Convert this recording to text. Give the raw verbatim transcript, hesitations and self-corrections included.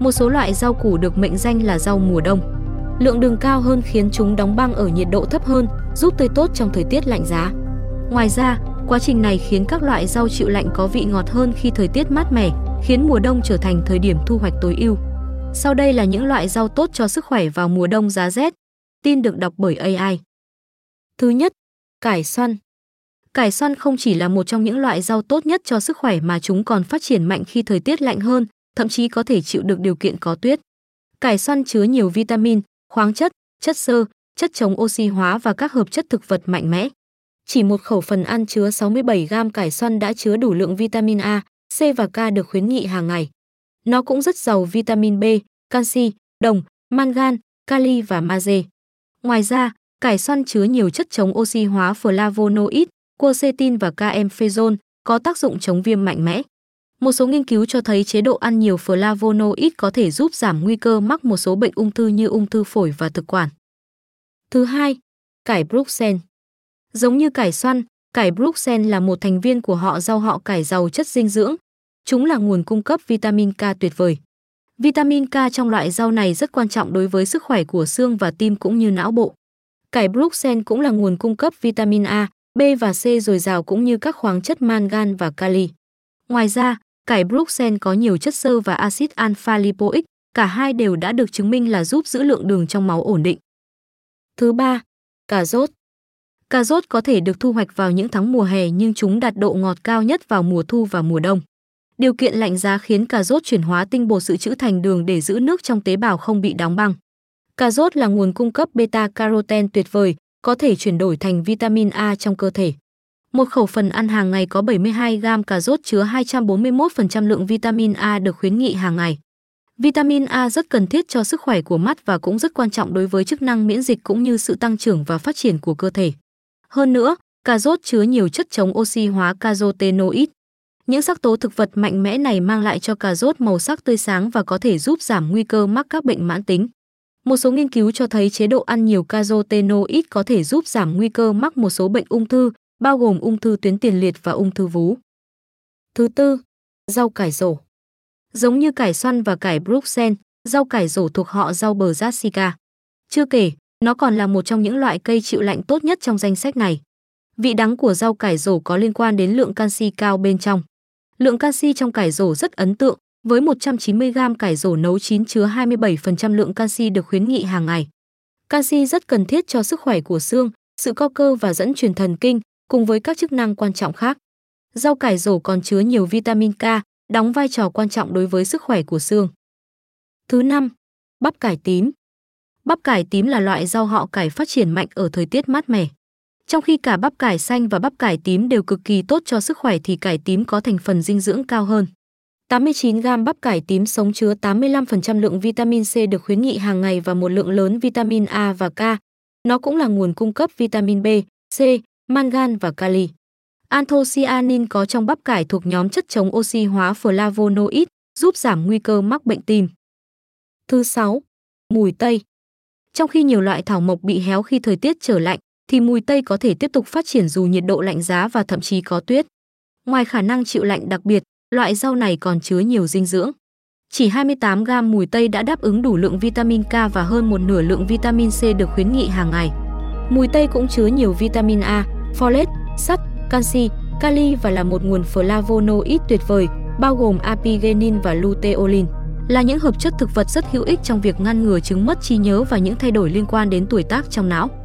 Một số loại rau củ được mệnh danh là rau mùa đông. Lượng đường cao hơn khiến chúng đóng băng ở nhiệt độ thấp hơn, giúp tươi tốt trong thời tiết lạnh giá. Ngoài ra, quá trình này khiến các loại rau chịu lạnh có vị ngọt hơn khi thời tiết mát mẻ, khiến mùa đông trở thành thời điểm thu hoạch tối ưu. Sau đây là những loại rau tốt cho sức khỏe vào mùa đông giá rét. Tin được đọc bởi a i. Thứ nhất, cải xoăn. Cải xoăn không chỉ là một trong những loại rau tốt nhất cho sức khỏe mà chúng còn phát triển mạnh khi thời tiết lạnh hơn, thậm chí có thể chịu được điều kiện có tuyết. Cải xoăn chứa nhiều vitamin, khoáng chất, chất xơ, chất chống oxy hóa và các hợp chất thực vật mạnh mẽ. Chỉ một khẩu phần ăn chứa sáu mươi bảy gam cải xoăn đã chứa đủ lượng vitamin A, C và K được khuyến nghị hàng ngày. Nó cũng rất giàu vitamin B, canxi, đồng, mangan, kali và magie. Ngoài ra, cải xoăn chứa nhiều chất chống oxy hóa flavonoid, quercetin và camphenol, có tác dụng chống viêm mạnh mẽ. Một số nghiên cứu cho thấy chế độ ăn nhiều flavonoid có thể giúp giảm nguy cơ mắc một số bệnh ung thư như ung thư phổi và thực quản. Thứ hai, cải Bruxelles. Giống như cải xoăn, cải Bruxelles là một thành viên của họ rau họ cải giàu chất dinh dưỡng. Chúng là nguồn cung cấp vitamin K tuyệt vời. Vitamin K trong loại rau này rất quan trọng đối với sức khỏe của xương và tim cũng như não bộ. Cải Bruxelles cũng là nguồn cung cấp vitamin A, B và C dồi dào cũng như các khoáng chất mangan và kali. Ngoài ra, cải Bruxelles có nhiều chất xơ và axit alpha lipoic, cả hai đều đã được chứng minh là giúp giữ lượng đường trong máu ổn định. Thứ ba, cà rốt. Cà rốt có thể được thu hoạch vào những tháng mùa hè nhưng chúng đạt độ ngọt cao nhất vào mùa thu và mùa đông. Điều kiện lạnh giá khiến cà rốt chuyển hóa tinh bột dự trữ thành đường để giữ nước trong tế bào không bị đóng băng. Cà rốt là nguồn cung cấp beta-carotene tuyệt vời, có thể chuyển đổi thành vitamin A trong cơ thể. Một khẩu phần ăn hàng ngày có bảy mươi hai gam cà rốt chứa hai trăm bốn mươi mốt phần trăm lượng vitamin A được khuyến nghị hàng ngày. Vitamin A rất cần thiết cho sức khỏe của mắt và cũng rất quan trọng đối với chức năng miễn dịch cũng như sự tăng trưởng và phát triển của cơ thể. Hơn nữa, cà rốt chứa nhiều chất chống oxy hóa carotenoid. Những sắc tố thực vật mạnh mẽ này mang lại cho cà rốt màu sắc tươi sáng và có thể giúp giảm nguy cơ mắc các bệnh mãn tính. Một số nghiên cứu cho thấy chế độ ăn nhiều carotenoid có thể giúp giảm nguy cơ mắc một số bệnh ung thư, bao gồm ung thư tuyến tiền liệt và ung thư vú. Thứ tư, rau cải rổ. Giống như cải xoăn và cải Bruxelles, rau cải rổ thuộc họ rau bờ Brassica. Chưa kể, nó còn là một trong những loại cây chịu lạnh tốt nhất trong danh sách này. Vị đắng của rau cải rổ có liên quan đến lượng canxi cao bên trong. Lượng canxi trong cải rổ rất ấn tượng, với một trăm chín mươi gam cải rổ nấu chín chứa hai mươi bảy phần trăm lượng canxi được khuyến nghị hàng ngày. Canxi rất cần thiết cho sức khỏe của xương, sự co cơ và dẫn truyền thần kinh, cùng với các chức năng quan trọng khác. Rau cải rổ còn chứa nhiều vitamin K, đóng vai trò quan trọng đối với sức khỏe của xương. Thứ năm, bắp cải tím. Bắp cải tím là loại rau họ cải phát triển mạnh ở thời tiết mát mẻ. Trong khi cả bắp cải xanh và bắp cải tím đều cực kỳ tốt cho sức khỏe thì cải tím có thành phần dinh dưỡng cao hơn. tám mươi chín gam bắp cải tím sống chứa tám mươi lăm phần trăm lượng vitamin C được khuyến nghị hàng ngày và một lượng lớn vitamin A và K. Nó cũng là nguồn cung cấp vitamin B, C, mangan và kali. Anthocyanin có trong bắp cải thuộc nhóm chất chống oxy hóa flavonoid, giúp giảm nguy cơ mắc bệnh tim. Thứ sáu, mùi tây. Trong khi nhiều loại thảo mộc bị héo khi thời tiết trở lạnh, thì mùi tây có thể tiếp tục phát triển dù nhiệt độ lạnh giá và thậm chí có tuyết. Ngoài khả năng chịu lạnh đặc biệt, loại rau này còn chứa nhiều dinh dưỡng. Chỉ hai mươi tám gam mùi tây đã đáp ứng đủ lượng vitamin K và hơn một nửa lượng vitamin C được khuyến nghị hàng ngày. Mùi tây cũng chứa nhiều vitamin A, folate, sắt, canxi, kali và là một nguồn flavonoid tuyệt vời, bao gồm apigenin và luteolin, là những hợp chất thực vật rất hữu ích trong việc ngăn ngừa chứng mất trí nhớ và những thay đổi liên quan đến tuổi tác trong não.